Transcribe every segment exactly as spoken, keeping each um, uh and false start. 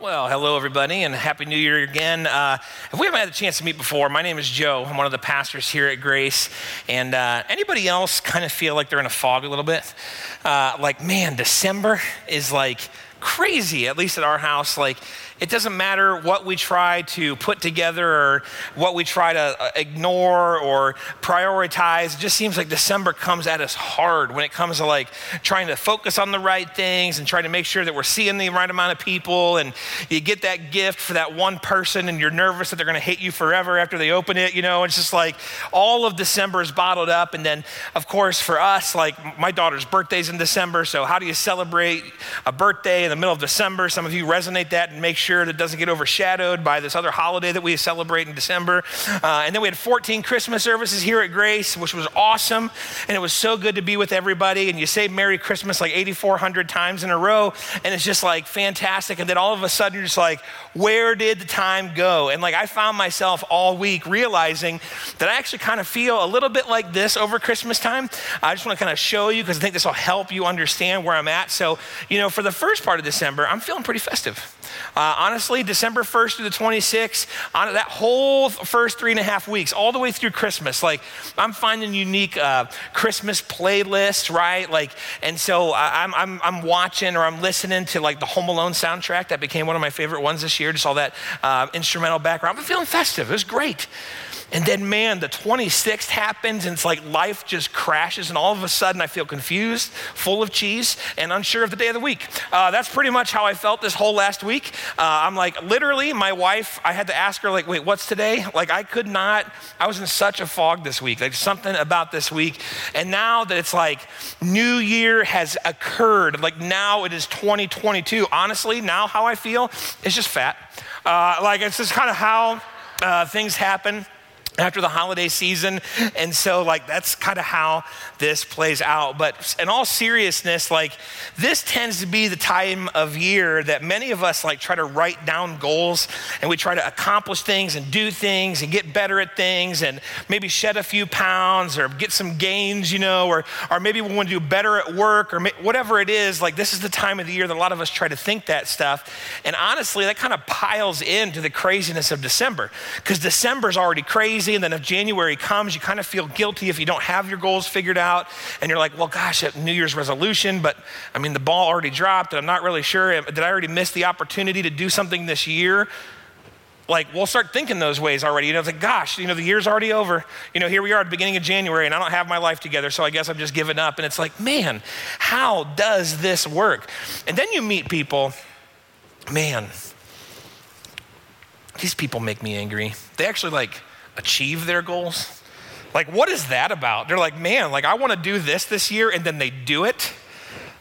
Well, hello everybody and Happy New Year again. Uh, if we haven't had the chance to meet before, my name is Joe. I'm one of the pastors here at Grace. And uh, anybody else kind of feel like they're in a fog a little bit? Uh, like, man, December is like crazy, at least at our house. Like, it doesn't matter what we try to put together or what we try to ignore or prioritize. It just seems like December comes at us hard when it comes to like trying to focus on the right things and trying to make sure that we're seeing the right amount of people. And you get that gift for that one person and you're nervous that they're going to hate you forever after they open it. You know, it's just like all of December is bottled up. And then, of course, for us, like my daughter's birthday's in December. So how do you celebrate a birthday in the middle of December? Some of you resonate that and make sure that doesn't get overshadowed by this other holiday that we celebrate in December. Uh, and then we had fourteen Christmas services here at Grace, which was awesome. And it was so good to be with everybody. And you say Merry Christmas like eighty-four hundred times in a row. And it's just like fantastic. And then all of a sudden you're just like, where did the time go? And like, I found myself all week realizing that I actually kind of feel a little bit like this over Christmas time. I just want to kind of show you because I think this will help you understand where I'm at. So, you know, for the first part of December, I'm feeling pretty festive. Uh, honestly, December first through the twenty-sixth, on that whole first three and a half weeks, all the way through Christmas, like I'm finding unique uh, Christmas playlists, right? Like, and so I'm I'm I'm watching or I'm listening to like the Home Alone soundtrack that became one of my favorite ones this year. Just all that uh, instrumental background. I'm feeling festive. It was great. And then, man, the twenty-sixth happens and it's like life just crashes and all of a sudden I feel confused, full of cheese, and unsure of the day of the week. Uh, that's pretty much how I felt this whole last week. Uh, I'm like, literally, my wife, I had to ask her like, wait, what's today? Like I could not, I was in such a fog this week, like something about this week. And now that it's like New Year has occurred, like now it is twenty twenty-two. Honestly, now how I feel, it's just fat. Uh, like it's just kind of how uh, things happen after the holiday season. And so like, that's kind of how this plays out. But in all seriousness, like this tends to be the time of year that many of us like try to write down goals and we try to accomplish things and do things and get better at things and maybe shed a few pounds or get some gains, you know, or, or maybe we want to do better at work or ma- whatever it is. Like this is the time of the year that a lot of us try to think that stuff. And honestly, that kind of piles into the craziness of December because December's already crazy. And then if January comes, you kind of feel guilty if you don't have your goals figured out. And you're like, well, gosh, New Year's resolution, but I mean, the ball already dropped and I'm not really sure. Did I already miss the opportunity to do something this year? Like, we'll start thinking those ways already. You know, it's like, gosh, you know, the year's already over. You know, here we are at the beginning of January and I don't have my life together, so I guess I'm just giving up. And it's like, man, how does this work? And then you meet people, man, these people make me angry. They actually like, achieve their goals. Like, what is that about? They're like, man, like I want to do this this year. And then they do it.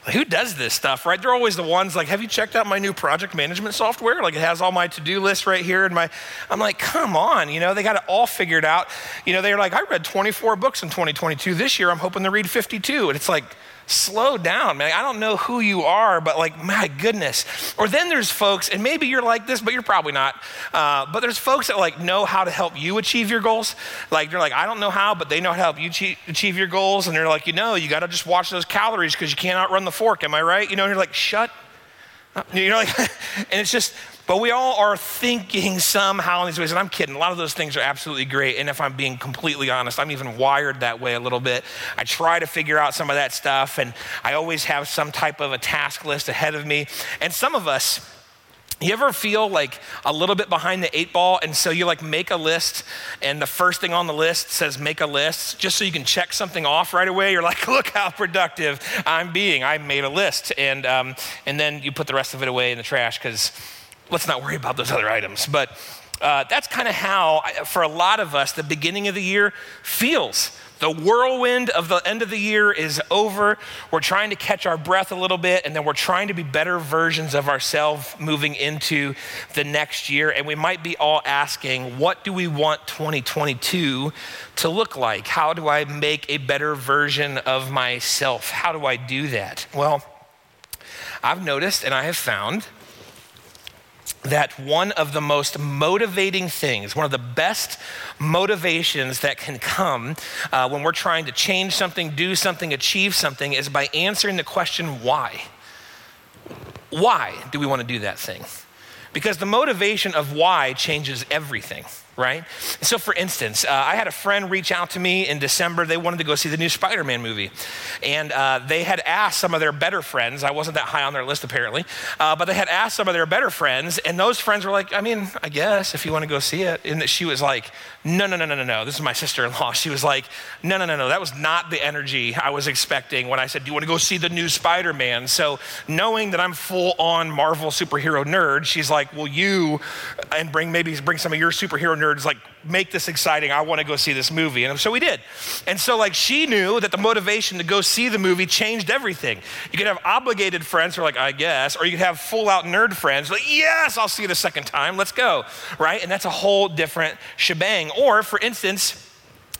Like, who does this stuff, right? They're always the ones like, have you checked out my new project management software? Like it has all my to-do list right here. And my, I'm like, come on, you know, they got it all figured out. You know, they're like, I read twenty-four books in twenty twenty-two. This year, I'm hoping to read fifty-two. And it's like, slow down, man. I don't know who you are, but like, my goodness. Or then there's folks, and maybe you're like this, but you're probably not. Uh, but there's folks that like know how to help you achieve your goals. Like they're like, I don't know how, but they know how to help you achieve, achieve your goals. And they're like, you know, you got to just watch those calories because you can't outrun the fork. Am I right? You know, and you're like, shut up. You know, like, and it's just, but we all are thinking somehow in these ways, and I'm kidding. A lot of those things are absolutely great, and if I'm being completely honest, I'm even wired that way a little bit. I try to figure out some of that stuff, and I always have some type of a task list ahead of me. And some of us, you ever feel like a little bit behind the eight ball and so you like make a list and the first thing on the list says make a list just so you can check something off right away. You're like, look how productive I'm being. I made a list. And, um, and then you put the rest of it away in the trash because let's not worry about those other items. But uh, that's kind of how, for a lot of us, the beginning of the year feels. The whirlwind of the end of the year is over. We're trying to catch our breath a little bit, and then we're trying to be better versions of ourselves moving into the next year. And we might be all asking, what do we want twenty twenty-two to look like? How do I make a better version of myself? How do I do that? Well, I've noticed and I have found that one of the most motivating things, one of the best motivations that can come uh, when we're trying to change something, do something, achieve something is by answering the question, why? Why do we want to do that thing? because the motivation of why changes everything, right? So for instance, uh, I had a friend reach out to me in December. They wanted to go see the new Spider-Man movie. And uh, they had asked some of their better friends. I wasn't that high on their list apparently, uh, but they had asked some of their better friends, and those friends were like, I mean, I guess if you want to go see it. And she was like, no, no, no, no, no, no. This is my sister-in-law. She was like, no, no, no, no. That was not the energy I was expecting when I said, do you want to go see the new Spider-Man? So knowing that I'm full on Marvel superhero nerd, she's like, will you, and bring maybe bring some of your superhero nerds, like, make this exciting. I want to go see this movie. And so we did. And so like she knew that the motivation to go see the movie changed everything. You could have obligated friends who are like, I guess, or you could have full out nerd friends like, yes, I'll see it a second time. Let's go, right? And that's a whole different shebang. Or for instance,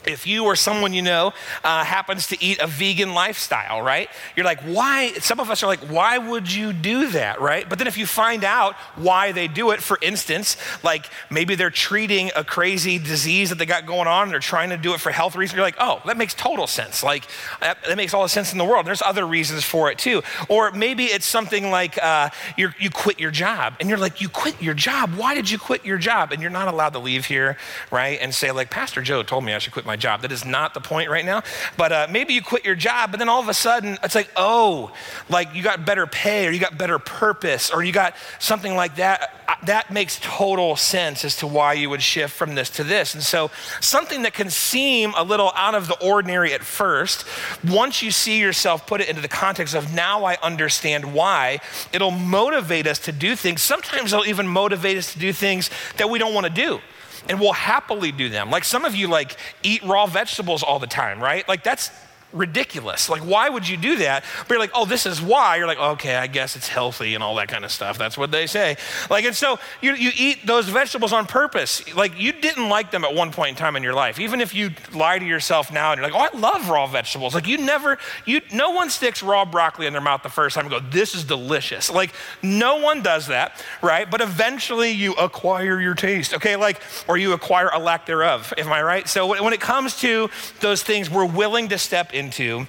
if you or someone you know uh, happens to eat a vegan lifestyle, right? You're like, why? Some of us are like, why would you do that, right? But then if you find out why they do it, for instance, like maybe they're treating a crazy disease that they got going on and they're trying to do it for health reasons, you're like, oh, that makes total sense. Like that, that makes all the sense in the world. There's other reasons for it too. Or maybe it's something like uh, you're, you quit your job and you're like, you quit your job? Why did you quit your job? And you're not allowed to leave here, right? And say like, Pastor Joe told me I should quit my job. That is not the point right now. But uh, maybe you quit your job, but then all of a sudden it's like, oh, like you got better pay or you got better purpose or you got something like that. That makes total sense as to why you would shift from this to this. And so something that can seem a little out of the ordinary at first, once you see yourself put it into the context of now I understand why, it'll motivate us to do things. Sometimes it'll even motivate us to do things that we don't want to do. And we'll happily do them. Like some of you like eat raw vegetables all the time, right? Like that's ridiculous. Like why would you do that? But you're like, oh, this is why. You're like, okay, I guess it's healthy and all that kind of stuff. That's what they say. Like, and so you, you eat those vegetables on purpose. Like you didn't like them at one point in time in your life. Even if you lie to yourself now and you're like, oh, I love raw vegetables. Like you never, you no one sticks raw broccoli in their mouth the first time and go, this is delicious. Like no one does that, right? But eventually you acquire your taste, okay? Like, or you acquire a lack thereof, am I right? So when it comes to those things, we're willing to step in into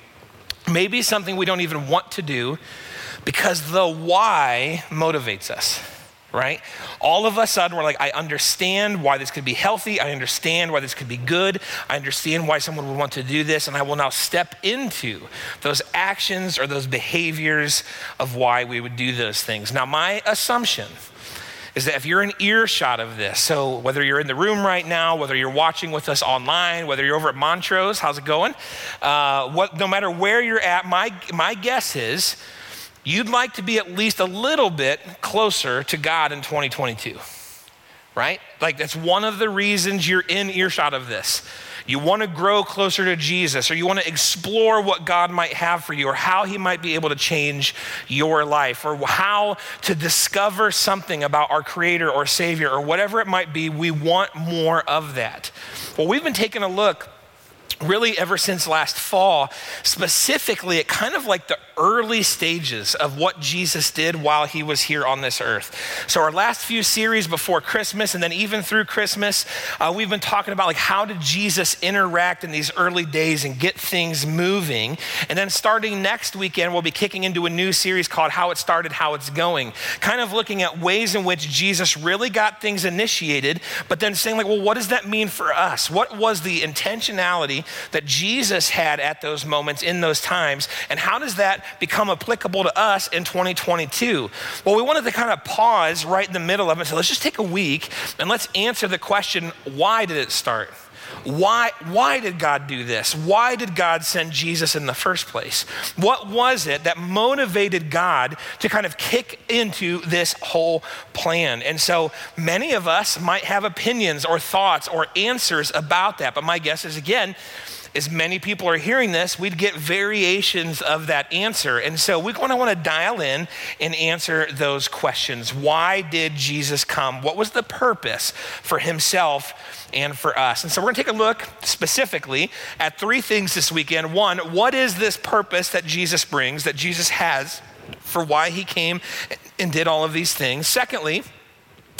maybe something we don't even want to do because the why motivates us, right? All of a sudden we're like, I understand why this could be healthy. I understand why this could be good. I understand why someone would want to do this. And I will now step into those actions or those behaviors of why we would do those things. Now, my assumption is that if you're an earshot of this, so whether you're in the room right now, whether you're watching with us online, whether you're over at Montrose, how's it going? Uh, what, no matter where you're at, my, my guess is you'd like to be at least a little bit closer to God in twenty twenty-two, right? Like that's one of the reasons you're in earshot of this. You want to grow closer to Jesus, or you want to explore what God might have for you, or how he might be able to change your life, or how to discover something about our Creator or Savior or whatever it might be. We want more of that. Well, we've been taking a look really ever since last fall, specifically at kind of like the early stages of what Jesus did while he was here on this earth. So our last few series before Christmas and then even through Christmas, uh, we've been talking about like how did Jesus interact in these early days and get things moving. And then starting next weekend, we'll be kicking into a new series called How It Started, How It's Going, kind of looking at ways in which Jesus really got things initiated, but then saying like, well, what does that mean for us? What was the intentionality that Jesus had at those moments in those times, and how does that become applicable to us in twenty twenty-two? Well, we wanted to kind of pause right in the middle of it, so let's just take a week and let's answer the question, why did it start? Why, why did God do this? Why did God send Jesus in the first place? What was it that motivated God to kind of kick into this whole plan? And so many of us might have opinions or thoughts or answers about that. But my guess is, again, as many people are hearing this, we'd get variations of that answer. And so we're going to want to dial in and answer those questions. Why did Jesus come? What was the purpose for himself and for us? And so we're going to take a look specifically at three things this weekend. One, what is this purpose that Jesus brings, that Jesus has for why he came and did all of these things? Secondly,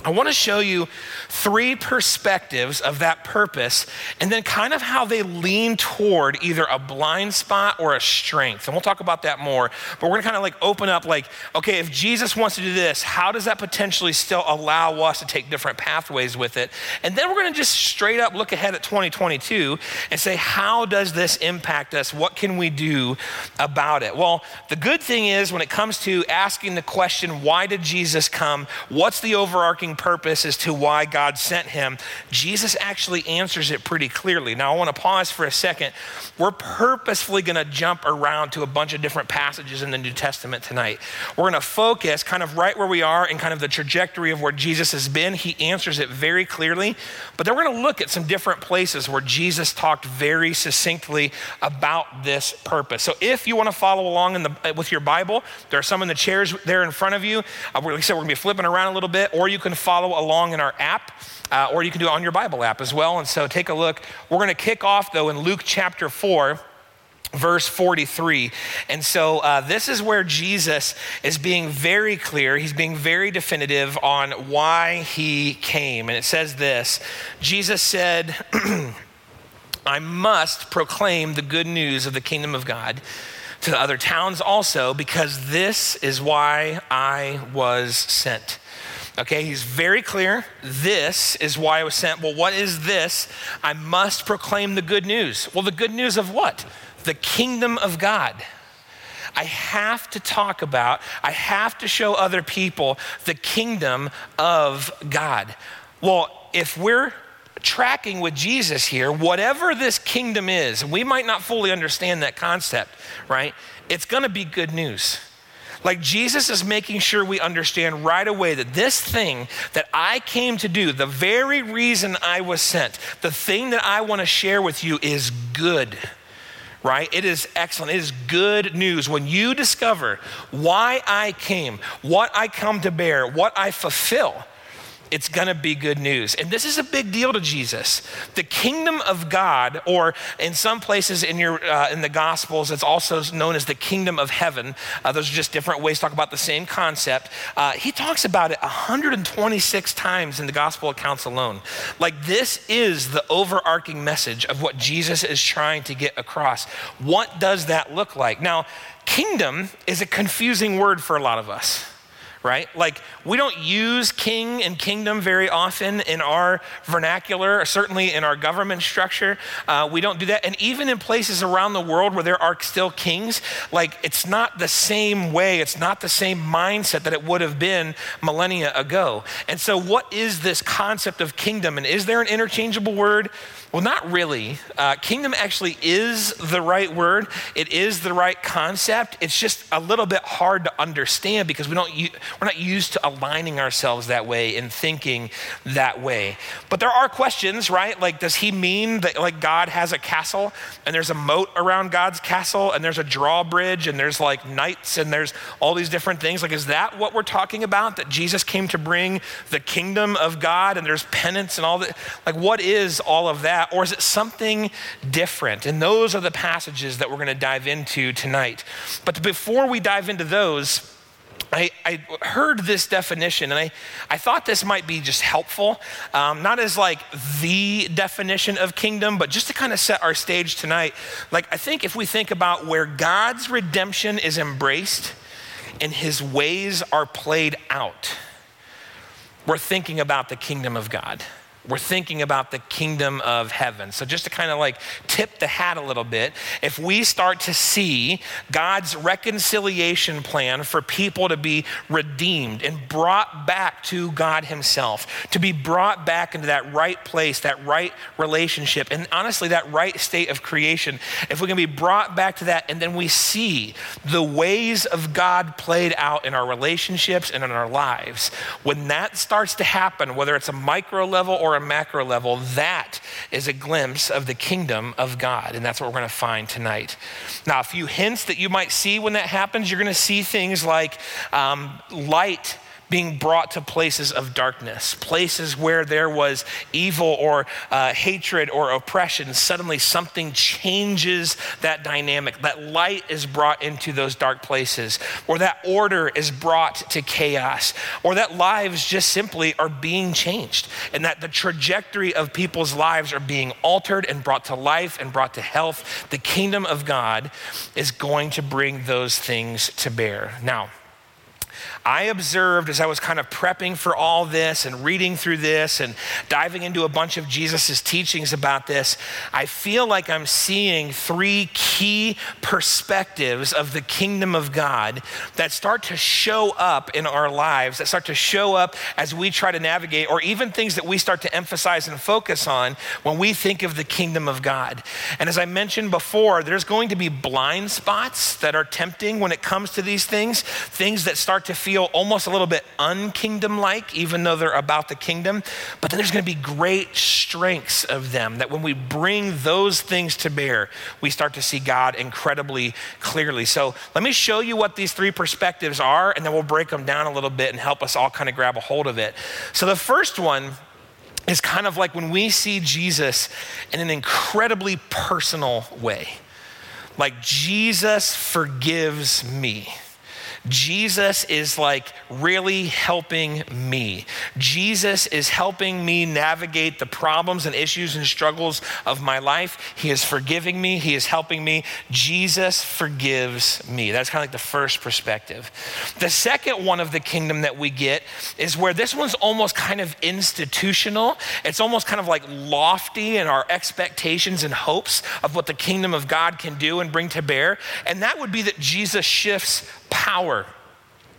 I want to show you three perspectives of that purpose and then kind of how they lean toward either a blind spot or a strength. And we'll talk about that more, but we're gonna kind of like open up like, okay, if Jesus wants to do this, how does that potentially still allow us to take different pathways with it? And then we're gonna just straight up look ahead at twenty twenty-two and say, how does this impact us? What can we do about it? Well, the good thing is when it comes to asking the question, why did Jesus come? What's the overarching purpose as to why God sent him, Jesus actually answers it pretty clearly. Now I want to pause for a second. We're purposefully going to jump around to a bunch of different passages in the New Testament tonight. We're going to focus kind of right where we are and kind of the trajectory of where Jesus has been. He answers it very clearly, but then we're going to look at some different places where Jesus talked very succinctly about this purpose. So if you want to follow along in the, with your Bible, there are some in the chairs there in front of you. Uh, like I said, we're going to be flipping around a little bit, or you can follow along in our app, uh, or you can do it on your Bible app as well. And so take a look. We're going to kick off though in Luke chapter four, verse forty-three. And so uh, this is where Jesus is being very clear. He's being very definitive on why he came. And it says this, Jesus said, I must proclaim the good news of the kingdom of God to the other towns also, because this is why I was sent. Okay, he's very clear. This is why I was sent. Well, what is this? I must proclaim the good news. Well, the good news of what? The kingdom of God. I have to talk about, I have to show other people the kingdom of God. Well, if we're tracking with Jesus here, whatever this kingdom is, we might not fully understand that concept, right? It's gonna be good news. Like Jesus is making sure we understand right away that this thing that I came to do, the very reason I was sent, the thing that I want to share with you is good, right? It is excellent. It is good news. When you discover why I came, what I come to bear, what I fulfill, it's gonna be good news. And this is a big deal to Jesus. The kingdom of God, or in some places in your uh, in the Gospels, it's also known as the kingdom of heaven. Uh, those are just different ways to talk about the same concept. Uh, he talks about it one hundred twenty-six times in the Gospel accounts alone. Like this is the overarching message of what Jesus is trying to get across. What does that look like? Now, kingdom is a confusing word for a lot of us, right? Like we don't use king and kingdom very often in our vernacular, or certainly in our government structure. Uh, we don't do that. And even in places around the world where there are still kings, like it's not the same way. It's not the same mindset that it would have been millennia ago. And so what is this concept of kingdom? And is there an interchangeable word? Well, not really. Uh, kingdom actually is the right word. It is the right concept. It's just a little bit hard to understand because we don't use, we're not used to aligning ourselves that way and thinking that way. But there are questions, right? Like, does he mean that like God has a castle and there's a moat around God's castle and there's a drawbridge and there's like knights and there's all these different things? Like, is that what we're talking about? That Jesus came to bring the kingdom of God and there's penance and all that? Like, what is all of that? Or is it something different? And those are the passages that we're gonna dive into tonight. But before we dive into those, I, I heard this definition and I, I thought this might be just helpful, um, not as like the definition of kingdom, but just to kind of set our stage tonight. Like I think if we think about where God's redemption is embraced and his ways are played out, we're thinking about the kingdom of God. We're thinking about the kingdom of heaven. So just to kind of like tip the hat a little bit, if we start to see God's reconciliation plan for people to be redeemed and brought back to God himself, to be brought back into that right place, that right relationship, and honestly, that right state of creation, if we can be brought back to that, and then we see the ways of God played out in our relationships and in our lives, when that starts to happen, whether it's a micro level or a macro level, that is a glimpse of the kingdom of God. And that's what we're gonna find tonight. Now, a few hints that you might see when that happens, you're gonna see things like um, light being brought to places of darkness, places where there was evil or uh, hatred or oppression. Suddenly something changes that dynamic. That light is brought into those dark places, or that order is brought to chaos, or that lives just simply are being changed, and that the trajectory of people's lives are being altered and brought to life and brought to health. The kingdom of God is going to bring those things to bear. Now, I observed as I was kind of prepping for all this and reading through this and diving into a bunch of Jesus's teachings about this, I feel like I'm seeing three key perspectives of the kingdom of God that start to show up in our lives, that start to show up as we try to navigate, or even things that we start to emphasize and focus on when we think of the kingdom of God. And as I mentioned before, there's going to be blind spots that are tempting when it comes to these things, things that start to feel almost a little bit unkingdom-like, even though they're about the kingdom. But then there's going to be great strengths of them, that when we bring those things to bear, we start to see God incredibly clearly. So let me show you what these three perspectives are, and then we'll break them down a little bit and help us all kind of grab a hold of it. So the first one is kind of like when we see Jesus in an incredibly personal way. Like, Jesus forgives me. Jesus is like really helping me. Jesus is helping me navigate the problems and issues and struggles of my life. He is forgiving me. He is helping me. Jesus forgives me. That's kind of like the first perspective. The second one of the kingdom that we get is where this one's almost kind of institutional. It's almost kind of like lofty in our expectations and hopes of what the kingdom of God can do and bring to bear. And that would be that Jesus shifts power,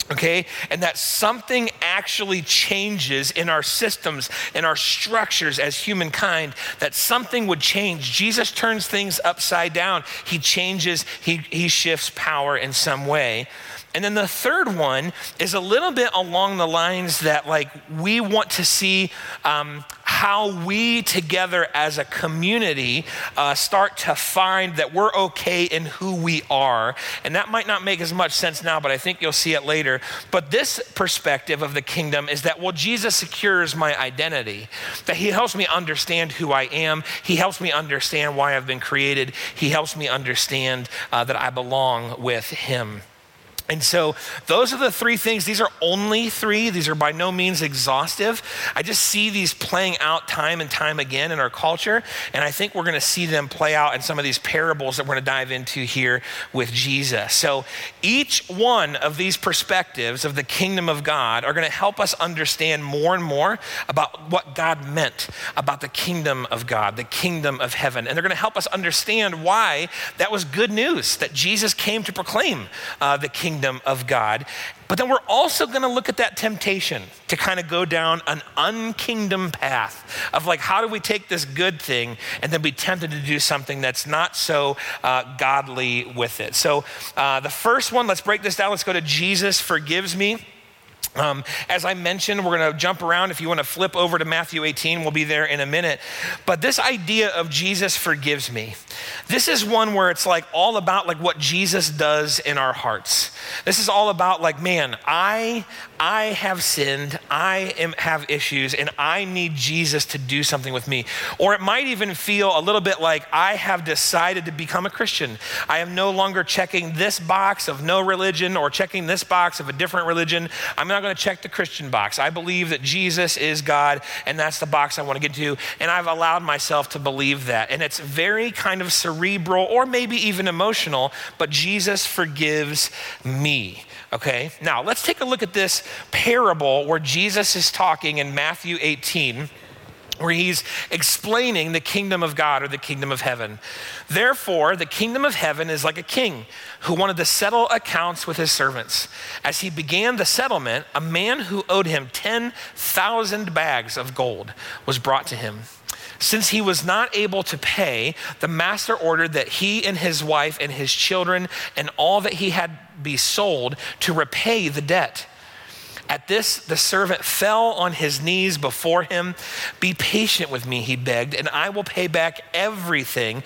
okay? And that something actually changes in our systems, in our structures as humankind, that something would change. Jesus turns things upside down. He changes, he, he shifts power in some way. And then the third one is a little bit along the lines that like we want to see um, how we together as a community uh, start to find that we're okay in who we are. And that might not make as much sense now, but I think you'll see it later. But this perspective of the kingdom is that, well, Jesus secures my identity, that he helps me understand who I am. He helps me understand why I've been created. He helps me understand uh, that I belong with him. And so those are the three things. These are only three. These are by no means exhaustive. I just see these playing out time and time again in our culture. And I think we're going to see them play out in some of these parables that we're going to dive into here with Jesus. So each one of these perspectives of the kingdom of God are going to help us understand more and more about what God meant about the kingdom of God, the kingdom of heaven. And they're going to help us understand why that was good news, that Jesus came to proclaim uh, the kingdom of God. But then we're also going to look at that temptation to kind of go down an unkingdom path of like, how do we take this good thing and then be tempted to do something that's not so uh, godly with it? So uh, the first one, let's break this down. Let's go to Jesus forgives me. Um, as I mentioned, we're going to jump around. If you want to flip over to Matthew eighteen, we'll be there in a minute. But this idea of Jesus forgives me, this is one where it's like all about like what Jesus does in our hearts. This is all about like, man, I I have sinned, I am, have issues, and I need Jesus to do something with me. Or it might even feel a little bit like I have decided to become a Christian. I am no longer checking this box of no religion or checking this box of a different religion. I'm not going to check the Christian box. I believe that Jesus is God, and that's the box I want to get to, and I've allowed myself to believe that. And it's very kind of cerebral or maybe even emotional, but Jesus forgives me, okay? Now, let's take a look at this parable where Jesus is talking in Matthew eighteen, where he's explaining the kingdom of God or the kingdom of heaven. Therefore, the kingdom of heaven is like a king who wanted to settle accounts with his servants. As he began the settlement, a man who owed him ten thousand bags of gold was brought to him. Since he was not able to pay, the master ordered that he and his wife and his children and all that he had be sold to repay the debt. At this, the servant fell on his knees before him. Be patient with me, he begged, and I will pay back everything.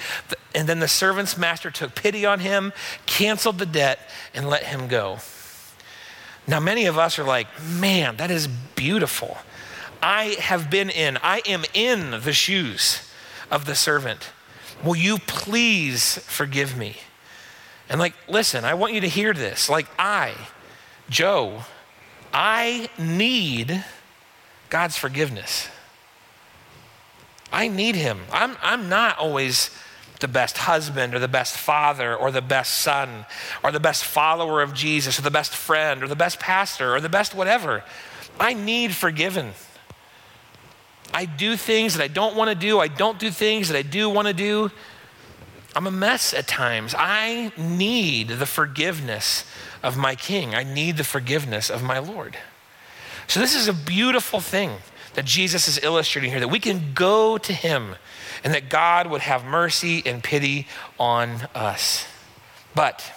And then the servant's master took pity on him, canceled the debt, and let him go. Now, many of us are like, man, that is beautiful. I have been in, I am in the shoes of the servant. Will you please forgive me? And like, listen, I want you to hear this. Like I, Joe, I need God's forgiveness. I need him. I'm, I'm not always the best husband or the best father or the best son or the best follower of Jesus or the best friend or the best pastor or the best whatever. I need forgiven. I do things that I don't want to do. I don't do things that I do want to do. I'm a mess at times. I need the forgiveness of my King. I need the forgiveness of my Lord. So this is a beautiful thing that Jesus is illustrating here, that we can go to him and that God would have mercy and pity on us. But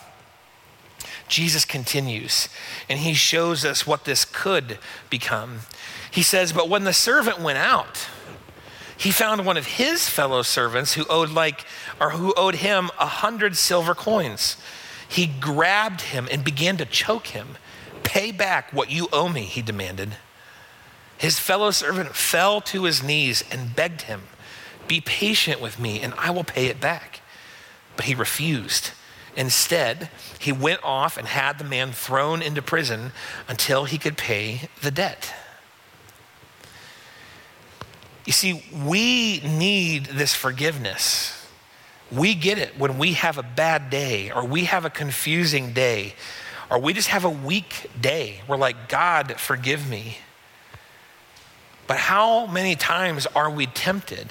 Jesus continues and he shows us what this could become. He says, but when the servant went out, he found one of his fellow servants who owed like, or who owed him a hundred silver coins. He grabbed him and began to choke him. Pay back what you owe me, he demanded. His fellow servant fell to his knees and begged him, be patient with me and I will pay it back. But he refused. Instead, he went off and had the man thrown into prison until he could pay the debt. You see, we need this forgiveness. We get it when we have a bad day or we have a confusing day or we just have a weak day. We're like, God, forgive me. But how many times are we tempted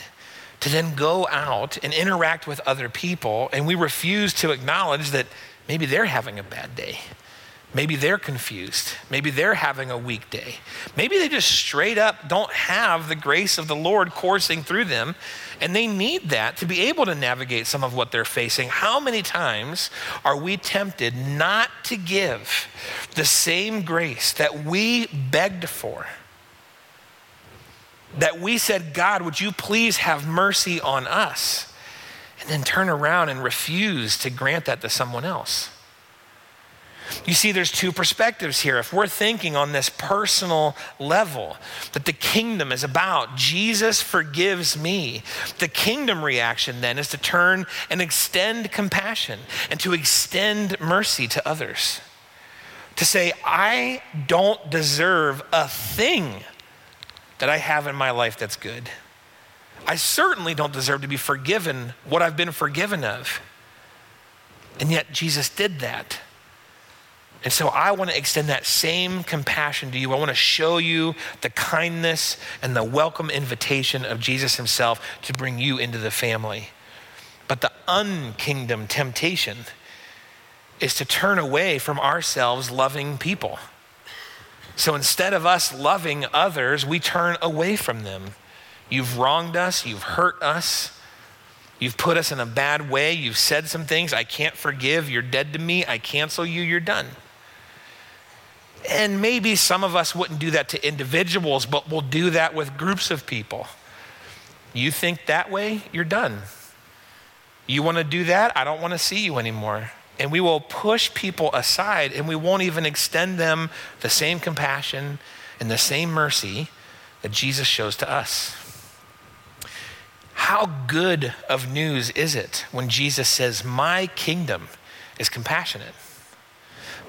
to then go out and interact with other people and we refuse to acknowledge that maybe they're having a bad day. Maybe they're confused. Maybe they're having a weak day. Maybe they just straight up don't have the grace of the Lord coursing through them, and they need that to be able to navigate some of what they're facing. How many times are we tempted not to give the same grace that we begged for? That we said, God, would you please have mercy on us? And then turn around and refuse to grant that to someone else. You see, there's two perspectives here. If we're thinking on this personal level, that the kingdom is about Jesus forgives me, the kingdom reaction then is to turn and extend compassion and to extend mercy to others. To say, I don't deserve a thing that I have in my life that's good. I certainly don't deserve to be forgiven what I've been forgiven of. And yet Jesus did that. And so I want to extend that same compassion to you. I want to show you the kindness and the welcome invitation of Jesus himself to bring you into the family. But the unkingdom temptation is to turn away from ourselves loving people. So instead of us loving others, we turn away from them. You've wronged us, you've hurt us. You've put us in a bad way. You've said some things. I can't forgive. You're dead to me. I cancel you. You're done. And maybe some of us wouldn't do that to individuals, but we'll do that with groups of people. You think that way, you're done. You want to do that? I don't want to see you anymore. And we will push people aside and we won't even extend them the same compassion and the same mercy that Jesus shows to us. How good of news is it when Jesus says, my kingdom is compassionate.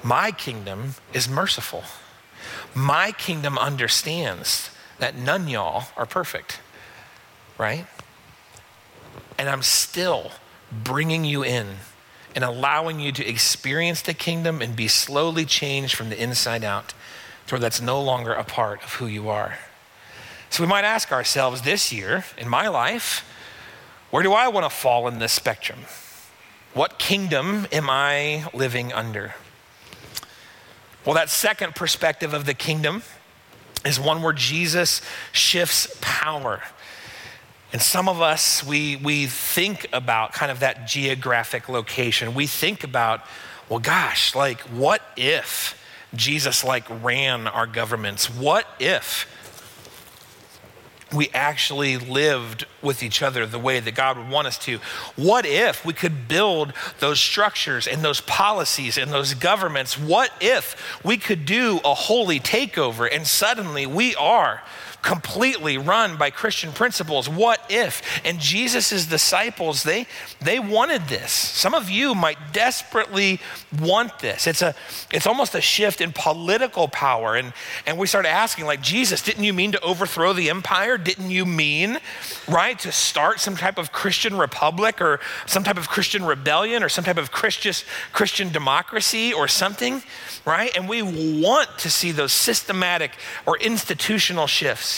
My kingdom is merciful. My kingdom understands that none y'all are perfect, right? And I'm still bringing you in and allowing you to experience the kingdom and be slowly changed from the inside out to where that's no longer a part of who you are. So we might ask ourselves this year, in my life, where do I want to fall in this spectrum? What kingdom am I living under? Well, that second perspective of the kingdom is one where Jesus shifts power. And some of us, we, we think about kind of that geographic location. We think about, well, gosh, like what if Jesus like ran our governments? What if we actually lived with each other the way that God would want us to? What if we could build those structures and those policies and those governments? What if we could do a holy takeover and suddenly we are completely run by Christian principles? What if? And Jesus's disciples, they they wanted this. Some of you might desperately want this. It's a it's almost a shift in political power. And and we start asking, like, Jesus, didn't you mean to overthrow the empire? Didn't you mean, right, to start some type of Christian republic or some type of Christian rebellion or some type of Christian Christian democracy or something, right? And we want to see those systematic or institutional shifts.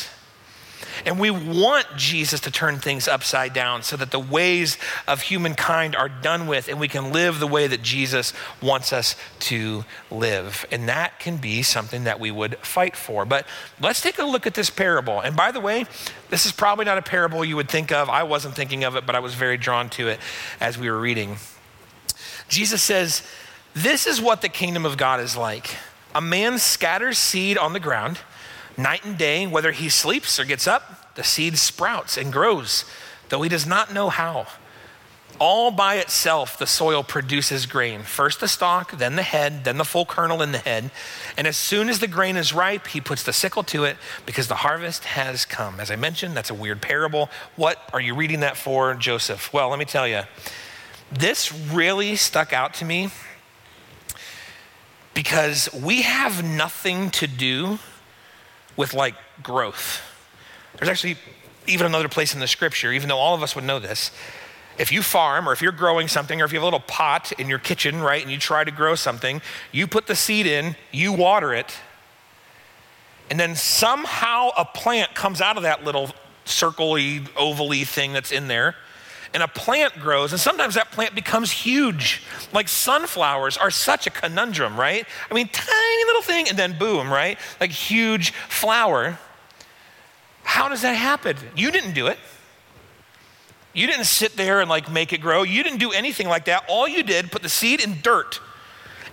And we want Jesus to turn things upside down so that the ways of humankind are done with and we can live the way that Jesus wants us to live. And that can be something that we would fight for. But let's take a look at this parable. And by the way, this is probably not a parable you would think of. I wasn't thinking of it, but I was very drawn to it as we were reading. Jesus says, "This is what the kingdom of God is like. A man scatters seed on the ground. Night and day, whether he sleeps or gets up, the seed sprouts and grows, though he does not know how. All by itself, the soil produces grain, first the stalk, then the head, then the full kernel in the head. And as soon as the grain is ripe, he puts the sickle to it because the harvest has come." As I mentioned, that's a weird parable. What are you reading that for, Joseph? Well, let me tell you, this really stuck out to me because we have nothing to do with like growth. There's actually even another place in the scripture, even though all of us would know this. If you farm or if you're growing something or if you have a little pot in your kitchen, right, and you try to grow something, you put the seed in, you water it, and then somehow a plant comes out of that little circle-y, oval-y thing that's in there, and a plant grows, and sometimes that plant becomes huge. Like sunflowers are such a conundrum, right? I mean, tiny little thing, and then boom, right? Like huge flower. How does that happen? You didn't do it. You didn't sit there and like make it grow. You didn't do anything like that. All you did, put the seed in dirt,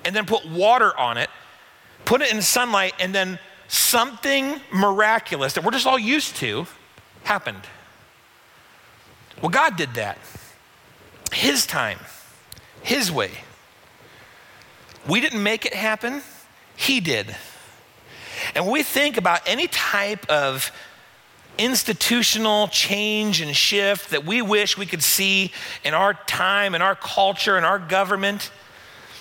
and then put water on it, put it in sunlight, and then something miraculous that we're just all used to happened. Well, God did that. His time, his way. We didn't make it happen, he did. And when we think about any type of institutional change and shift that we wish we could see in our time, in our culture, in our government,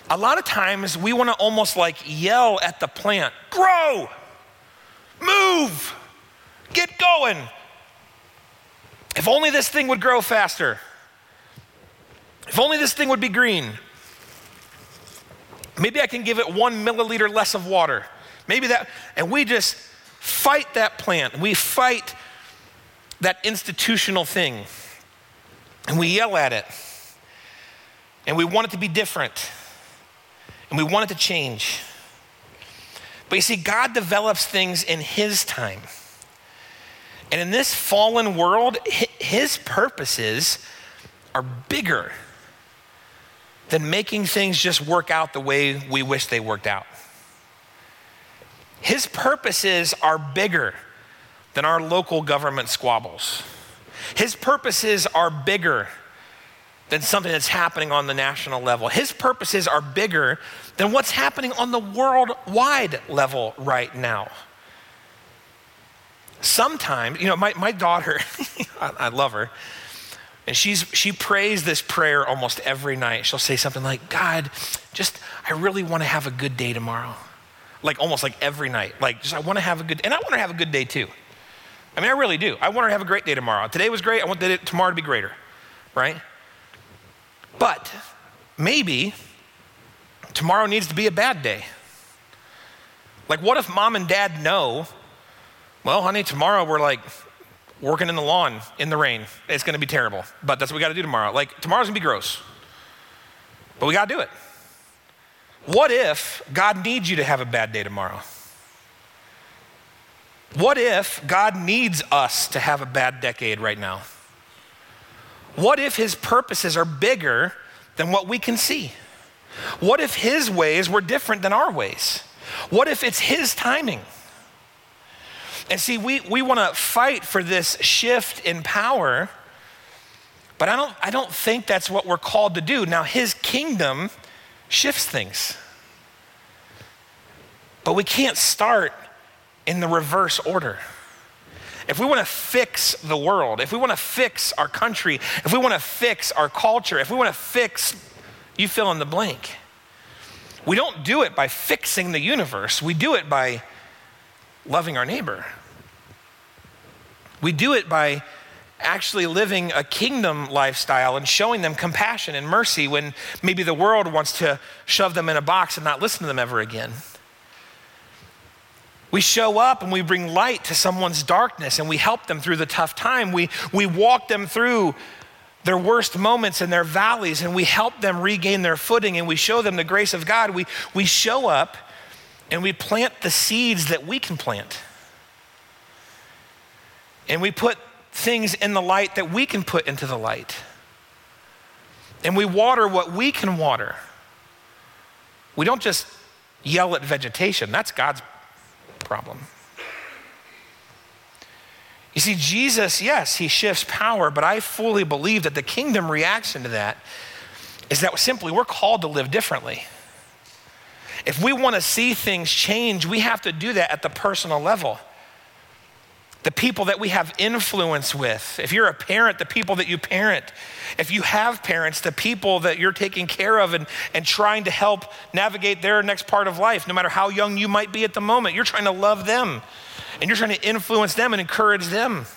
a lot of times we want to almost like yell at the plant, grow, move, get going. If only this thing would grow faster. If only this thing would be green. Maybe I can give it one milliliter less of water. Maybe that, and we just fight that plant. We fight that institutional thing. And we yell at it. And we want it to be different. And we want it to change. But you see, God develops things in his time. And in this fallen world, his purposes are bigger than making things just work out the way we wish they worked out. His purposes are bigger than our local government squabbles. His purposes are bigger than something that's happening on the national level. His purposes are bigger than what's happening on the worldwide level right now. Sometimes, you know, my, my daughter, I, I love her, and she's she prays this prayer almost every night. She'll say something like, God, just, I really want to have a good day tomorrow. Like almost like every night. Like just I want to have a good, and I want her to have a good day too. I mean, I really do. I want her to have a great day tomorrow. Today was great. I want the day, tomorrow to be greater, right? But maybe tomorrow needs to be a bad day. Like what if mom and dad know, well, honey, tomorrow we're like working in the lawn in the rain. It's gonna be terrible, but that's what we gotta do tomorrow. Like tomorrow's gonna be gross, but we gotta do it. What if God needs you to have a bad day tomorrow? What if God needs us to have a bad decade right now? What if his purposes are bigger than what we can see? What if his ways were different than our ways? What if it's his timing? And see, we, we want to fight for this shift in power, but I don't, I don't think that's what we're called to do. Now, his kingdom shifts things, but we can't start in the reverse order. If we want to fix the world, if we want to fix our country, if we want to fix our culture, if we want to fix, you fill in the blank. We don't do it by fixing the universe. We do it by loving our neighbor. We do it by actually living a kingdom lifestyle and showing them compassion and mercy when maybe the world wants to shove them in a box and not listen to them ever again. We show up and we bring light to someone's darkness and we help them through the tough time. We, we walk them through their worst moments and their valleys, and we help them regain their footing, and we show them the grace of God. We, we show up and we plant the seeds that we can plant. And we put things in the light that we can put into the light. And we water what we can water. We don't just yell at vegetation. That's God's problem. You see, Jesus, yes, he shifts power, but I fully believe that the kingdom reaction to that is that simply we're called to live differently. If we want to see things change, we have to do that at the personal level. The people that we have influence with. If you're a parent, the people that you parent. If you have parents, the people that you're taking care of and, and trying to help navigate their next part of life, no matter how young you might be at the moment. You're trying to love them, and you're trying to influence them and encourage them.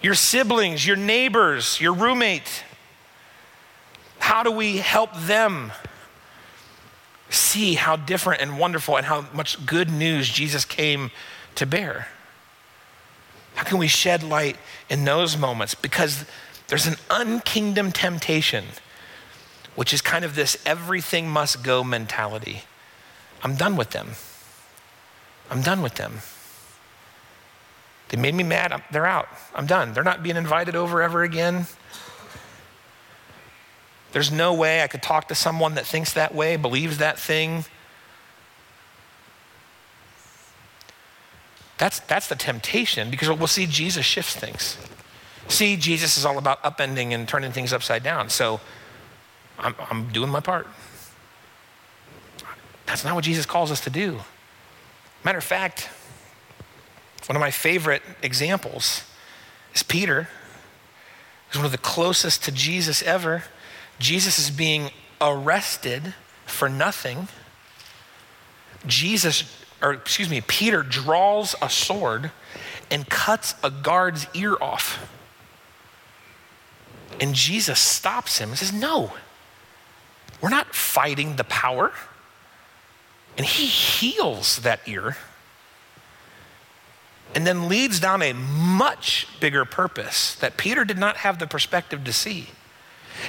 Your siblings, your neighbors, your roommate. How do we help them see how different and wonderful and how much good news Jesus came to bear? How can we shed light in those moments? Because there's an unkingdom temptation, which is kind of this everything must go mentality. I'm done with them. I'm done with them. They made me mad, they're out, I'm done. They're not being invited over ever again. There's no way I could talk to someone that thinks that way, believes that thing. That's that's the temptation, because we'll see Jesus shifts things. See, Jesus is all about upending and turning things upside down. So I'm, I'm doing my part. That's not what Jesus calls us to do. Matter of fact, one of my favorite examples is Peter. He's one of the closest to Jesus ever. Jesus is being arrested for nothing. Jesus or excuse me, Peter draws a sword and cuts a guard's ear off. And Jesus stops him and says, no, we're not fighting the power. And he heals that ear and then leads down a much bigger purpose that Peter did not have the perspective to see.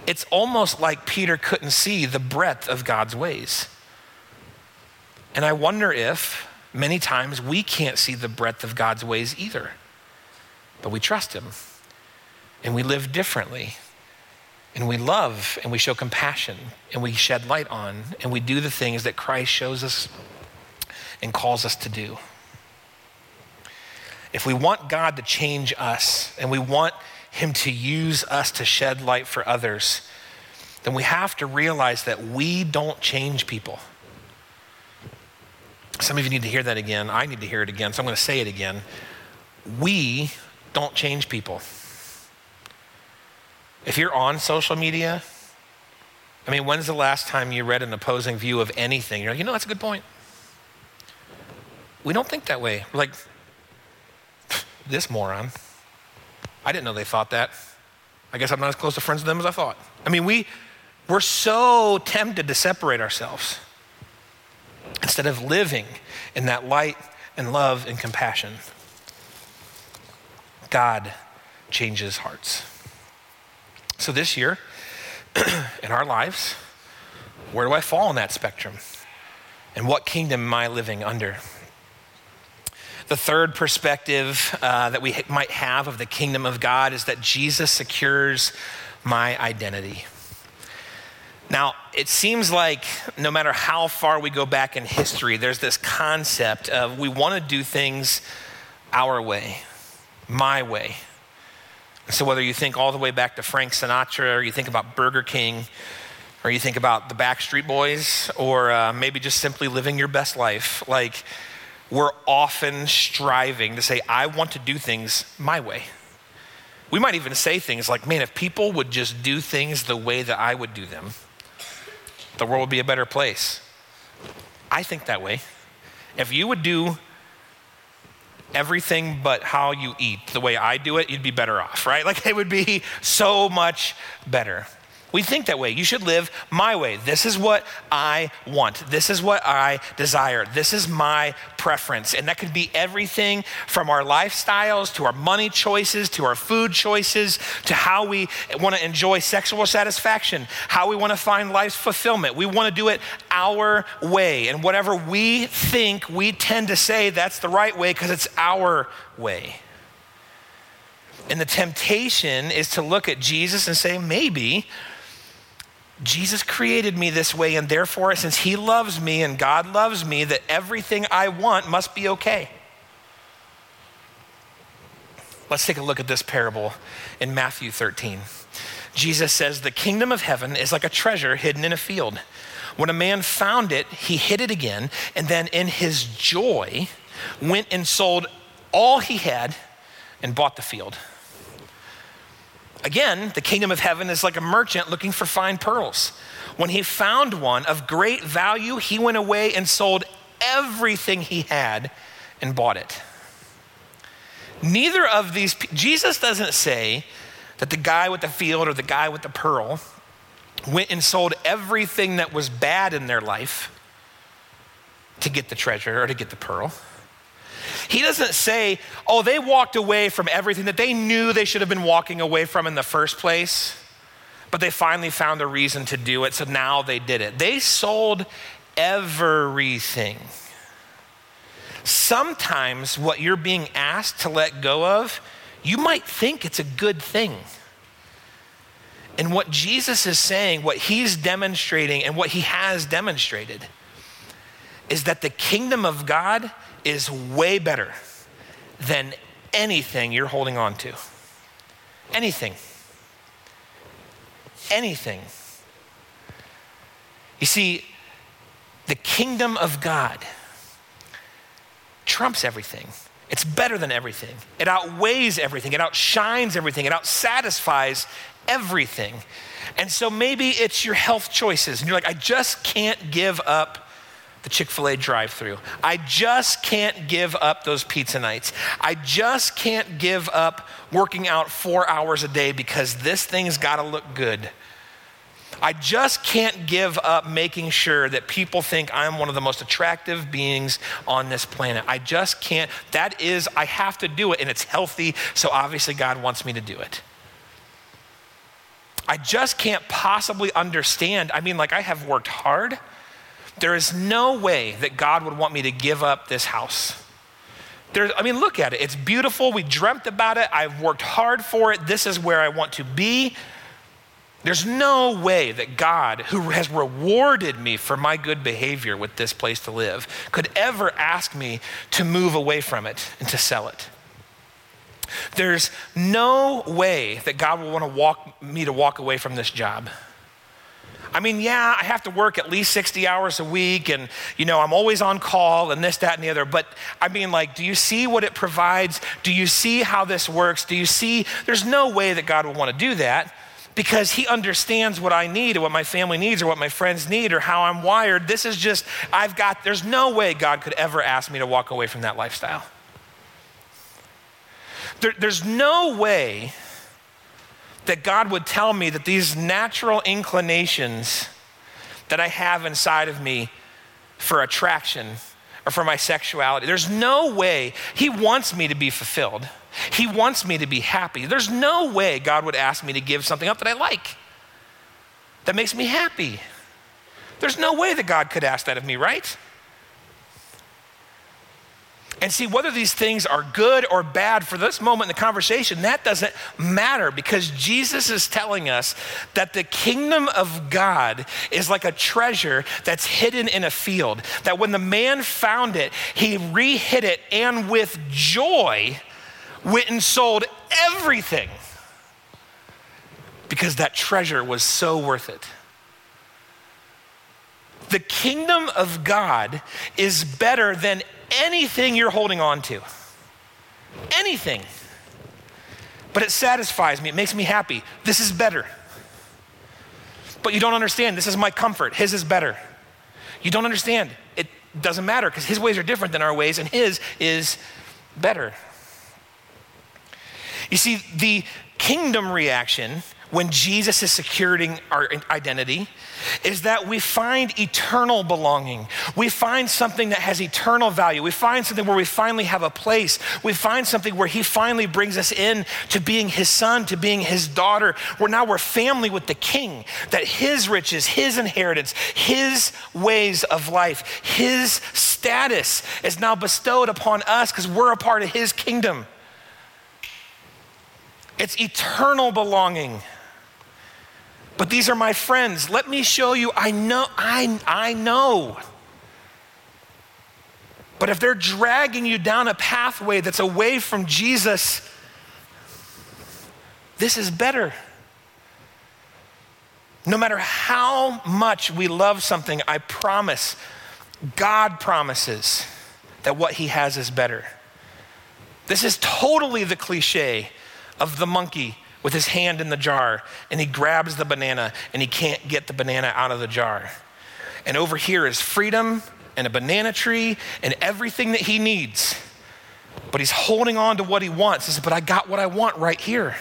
It's almost like Peter couldn't see the breadth of God's ways. And I wonder if many times we can't see the breadth of God's ways either, but we trust him and we live differently and we love and we show compassion and we shed light on and we do the things that Christ shows us and calls us to do. If we want God to change us and we want him to use us to shed light for others, then we have to realize that we don't change people. Some of you need to hear that again. I need to hear it again, so I'm going to say it again. We don't change people. If you're on social media, I mean, when's the last time you read an opposing view of anything? You're like, you know, that's a good point. We don't think that way. We're like, this moron. I didn't know they thought that. I guess I'm not as close to friends with them as I thought. I mean, we, we're so tempted to separate ourselves instead of living in that light and love and compassion. God changes hearts. So this year, in our lives, where do I fall on that spectrum? And what kingdom am I living under? The third perspective uh, that we ha- might have of the kingdom of God is that Jesus secures my identity. Now, it seems like no matter how far we go back in history, there's this concept of we want to do things our way, my way. And so whether you think all the way back to Frank Sinatra, or you think about Burger King, or you think about the Backstreet Boys, or uh, maybe just simply living your best life, like we're often striving to say, I want to do things my way. We might even say things like, man, if people would just do things the way that I would do them, the world would be a better place. I think that way. If you would do everything but how you eat the way I do it, you'd be better off, right? Like it would be so much better. We think that way. You should live my way. This is what I want. This is what I desire. This is my preference. And that could be everything from our lifestyles to our money choices, to our food choices, to how we want to enjoy sexual satisfaction, how we want to find life's fulfillment. We want to do it our way. And whatever we think, we tend to say that's the right way because it's our way. And the temptation is to look at Jesus and say, maybe Jesus created me this way, and therefore, since he loves me and God loves me, that everything I want must be okay. Let's take a look at this parable in Matthew thirteen. Jesus says, the kingdom of heaven is like a treasure hidden in a field. When a man found it, he hid it again, and then in his joy, went and sold all he had and bought the field. Again, the kingdom of heaven is like a merchant looking for fine pearls. When he found one of great value, he went away and sold everything he had and bought it. Neither of these, Jesus doesn't say that the guy with the field or the guy with the pearl went and sold everything that was bad in their life to get the treasure or to get the pearl. He doesn't say, oh, they walked away from everything that they knew they should have been walking away from in the first place, but they finally found a reason to do it, so now they did it. They sold everything. Sometimes what you're being asked to let go of, you might think it's a good thing. And what Jesus is saying, what he's demonstrating and what he has demonstrated is that the kingdom of God is way better than anything you're holding on to. Anything. Anything. You see, the kingdom of God trumps everything. It's better than everything. It outweighs everything. It outshines everything. It outsatisfies everything. And so maybe it's your health choices. And you're like, I just can't give up the Chick-fil-A drive-thru. I just can't give up those pizza nights. I just can't give up working out four hours a day because this thing's gotta look good. I just can't give up making sure that people think I'm one of the most attractive beings on this planet. I just can't, that is, I have to do it and it's healthy, so obviously God wants me to do it. I just can't possibly understand. I mean, like I have worked hard. There is no way that God would want me to give up this house. There, I mean, look at it. It's beautiful. We dreamt about it. I've worked hard for it. This is where I want to be. There's no way that God, who has rewarded me for my good behavior with this place to live, could ever ask me to move away from it and to sell it. There's no way that God would want to walk me to walk away from this job. I mean, yeah, I have to work at least sixty hours a week and, you know, I'm always on call and this, that, and the other. But I mean, like, do you see what it provides? Do you see how this works? Do you see? There's no way that God would want to do that because he understands what I need or what my family needs or what my friends need or how I'm wired. This is just, I've got, there's no way God could ever ask me to walk away from that lifestyle. There, there's no way that God would tell me that these natural inclinations that I have inside of me for attraction or for my sexuality, there's no way. He wants me to be fulfilled. He wants me to be happy. There's no way God would ask me to give something up that I like, that makes me happy. There's no way that God could ask that of me, right? And see, whether these things are good or bad for this moment in the conversation, that doesn't matter, because Jesus is telling us that the kingdom of God is like a treasure that's hidden in a field, that when the man found it, he re-hid it and with joy went and sold everything because that treasure was so worth it. The kingdom of God is better than anything you're holding on to. Anything. But it satisfies me. It makes me happy. This is better. But you don't understand. This is my comfort. His is better. You don't understand. It doesn't matter, because his ways are different than our ways and his is better. You see, the kingdom reaction when Jesus is securing our identity is that we find eternal belonging. We find something that has eternal value. We find something where we finally have a place. We find something where he finally brings us in to being his son, to being his daughter, where now we're family with the king, that his riches, his inheritance, his ways of life, his status is now bestowed upon us because we're a part of his kingdom. It's eternal belonging. But these are my friends. Let me show you, I know, I, I know. But if they're dragging you down a pathway that's away from Jesus, this is better. No matter how much we love something, I promise, God promises that what he has is better. This is totally the cliche of the monkey with his hand in the jar, and he grabs the banana and he can't get the banana out of the jar. And over here is freedom and a banana tree and everything that he needs. But he's holding on to what he wants. He says, but I got what I want right here.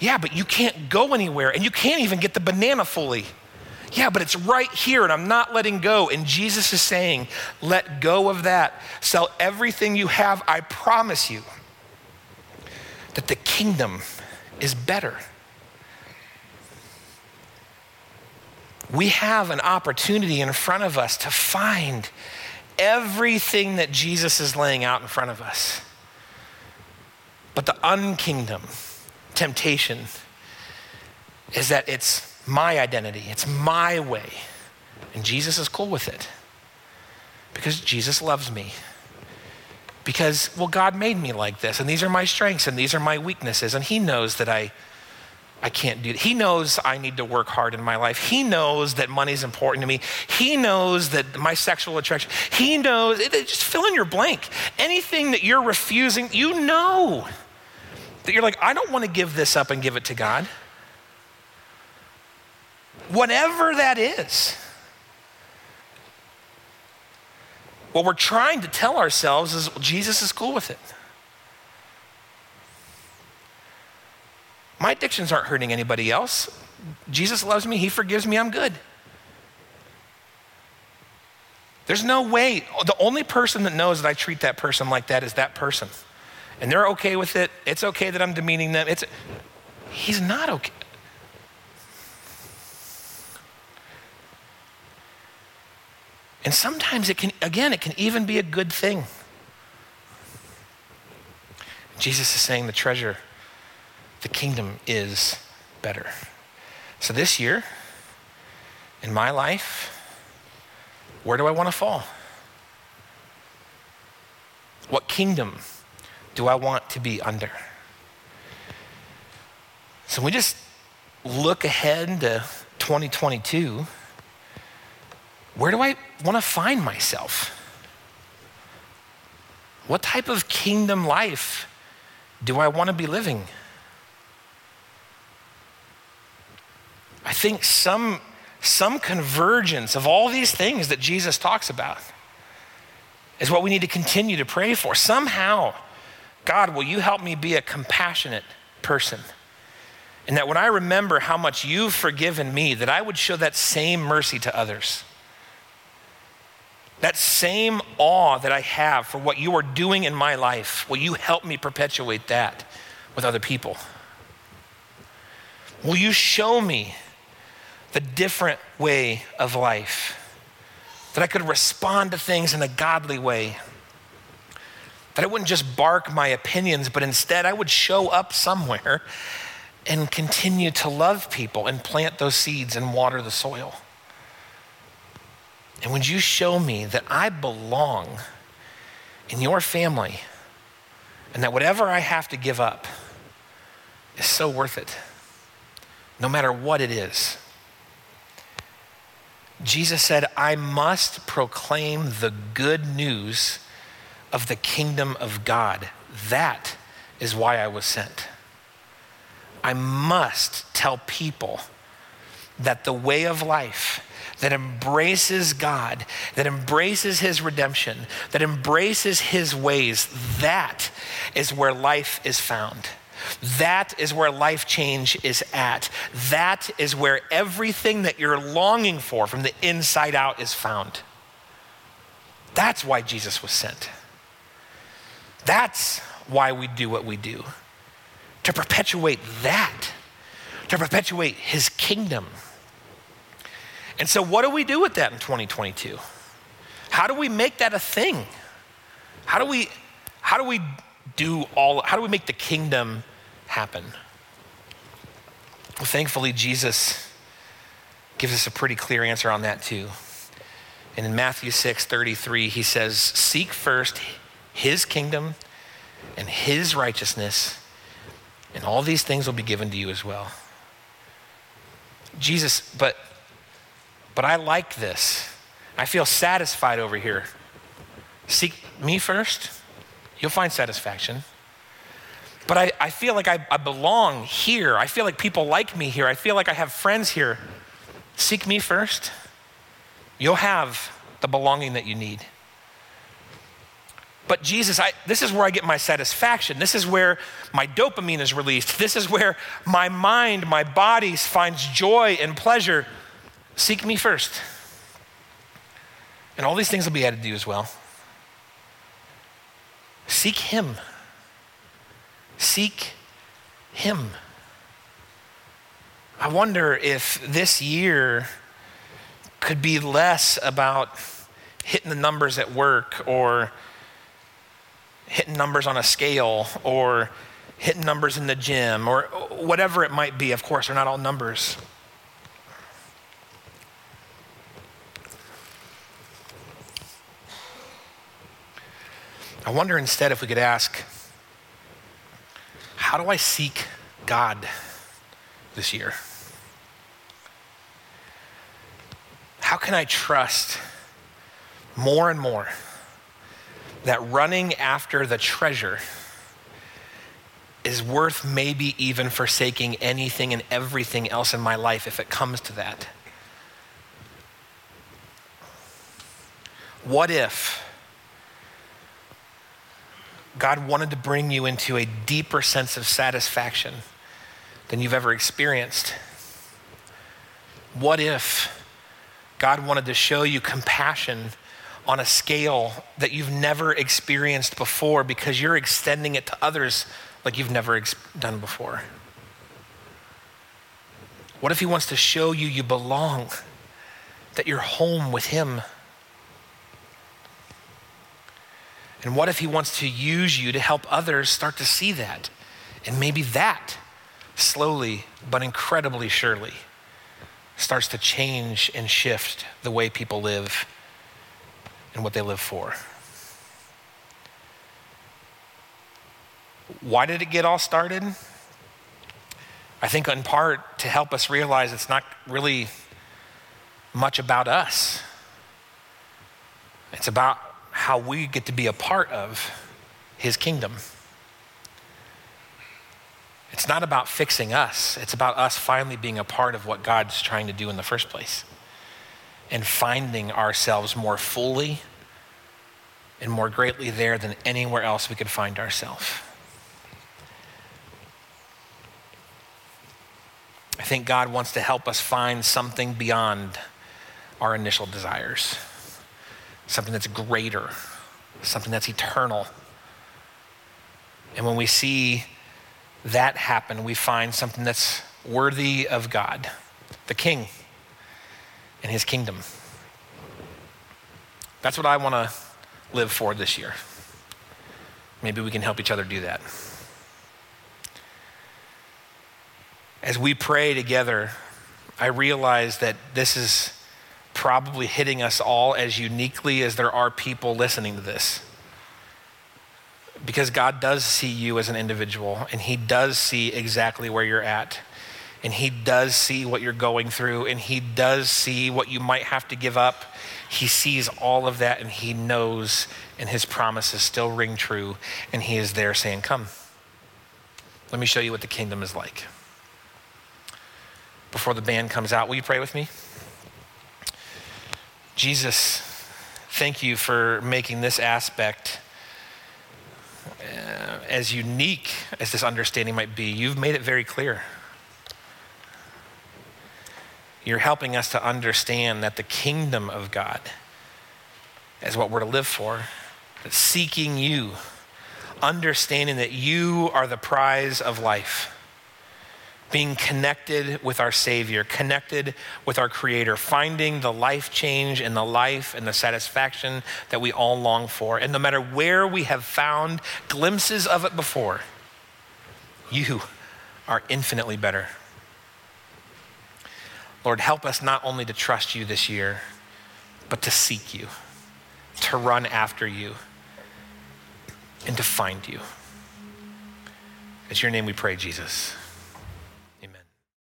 Yeah, but you can't go anywhere and you can't even get the banana fully. Yeah, but it's right here and I'm not letting go. And Jesus is saying, let go of that. Sell everything you have, I promise you that the kingdom is better. We have an opportunity in front of us to find everything that Jesus is laying out in front of us. But the unkingdom temptation is that it's my identity, it's my way, and Jesus is cool with it because Jesus loves me. Because, well, God made me like this, and these are my strengths, and these are my weaknesses, and he knows that I I can't do it. He knows I need to work hard in my life. He knows that money's important to me. He knows that my sexual attraction, he knows, it, it, just fill in your blank. Anything that you're refusing, you know. That you're like, I don't want to give this up and give it to God. Whatever that is. What we're trying to tell ourselves is, well, Jesus is cool with it. My addictions aren't hurting anybody else. Jesus loves me, he forgives me, I'm good. There's no way, the only person that knows that I treat that person like that is that person. And they're okay with it, it's okay that I'm demeaning them. It's, he's not okay. And sometimes it can, again, it can even be a good thing. Jesus is saying the treasure, the kingdom is better. So this year, in my life, where do I want to fall? What kingdom do I want to be under? So we just look ahead to twenty twenty-two. Where do I want to find myself? What type of kingdom life do I want to be living? I think some, some convergence of all these things that Jesus talks about is what we need to continue to pray for. Somehow, God, will you help me be a compassionate person? And that when I remember how much you've forgiven me, that I would show that same mercy to others. That same awe that I have for what you are doing in my life, will you help me perpetuate that with other people? Will you show me the different way of life, that I could respond to things in a godly way? that I wouldn't just bark my opinions, but instead I would show up somewhere and continue to love people and plant those seeds and water the soil. And would you show me that I belong in your family and that whatever I have to give up is so worth it, no matter what it is. Jesus said, I must proclaim the good news of the kingdom of God. That is why I was sent. I must tell people that the way of life that embraces God, that embraces his redemption, that embraces his ways, that is where life is found. That is where life change is at. That is where everything that you're longing for from the inside out is found. That's why Jesus was sent. That's why we do what we do. To perpetuate that, to perpetuate his kingdom. And so what do we do with that in twenty twenty-two? How do we make that a thing? How do we, how do we do all, how do we make the kingdom happen? Well, thankfully, Jesus gives us a pretty clear answer on that too. And in Matthew six thirty-three, he says, seek first his kingdom and his righteousness, and all these things will be given to you as well. Jesus, but but I like this. I feel satisfied over here. Seek me first, you'll find satisfaction. But I, I feel like I, I belong here. I feel like people like me here. I feel like I have friends here. Seek me first, you'll have the belonging that you need. But Jesus, I, this is where I get my satisfaction. This is where my dopamine is released. This is where my mind, my body finds joy and pleasure. Seek me first. And all these things will be added to you as well. Seek him. Seek him. I wonder if this year could be less about hitting the numbers at work or hitting numbers on a scale or hitting numbers in the gym or whatever it might be. Of course, they're not all numbers. I wonder instead if we could ask, how do I seek God this year? How can I trust more and more that running after the treasure is worth maybe even forsaking anything and everything else in my life if it comes to that? What if God wanted to bring you into a deeper sense of satisfaction than you've ever experienced? What if God wanted to show you compassion on a scale that you've never experienced before because you're extending it to others like you've never ex- done before? What if he wants to show you you belong, that you're home with him? And what if he wants to use you to help others start to see that? And maybe that, slowly but incredibly surely, starts to change and shift the way people live and what they live for. Why did it get all started? I think in part to help us realize it's not really much about us. It's about how we get to be a part of his kingdom. It's not about fixing us. It's about us finally being a part of what God's trying to do in the first place, and finding ourselves more fully and more greatly there than anywhere else we could find ourselves. I think God wants to help us find something beyond our initial desires, something that's greater, something that's eternal. And when we see that happen, we find something that's worthy of God, the King, and his kingdom. That's what I want to live for this year. Maybe we can help each other do that. As we pray together, I realize that this is probably hitting us all as uniquely as there are people listening to this. Because God does see you as an individual, and he does see exactly where you're at, and he does see what you're going through, and he does see what you might have to give up. He sees all of that, and he knows, and his promises still ring true, and he is there saying, come, let me show you what the kingdom is like. Before the band comes out, will you pray with me? Jesus, thank you for making this aspect uh, as unique as this understanding might be. You've made it very clear. You're helping us to understand that the kingdom of God is what we're to live for. That seeking you, understanding that you are the prize of life. Being connected with our Savior, connected with our Creator, finding the life change and the life and the satisfaction that we all long for. And no matter where we have found glimpses of it before, you are infinitely better. Lord, help us not only to trust you this year, but to seek you, to run after you, and to find you. It's your name we pray, Jesus.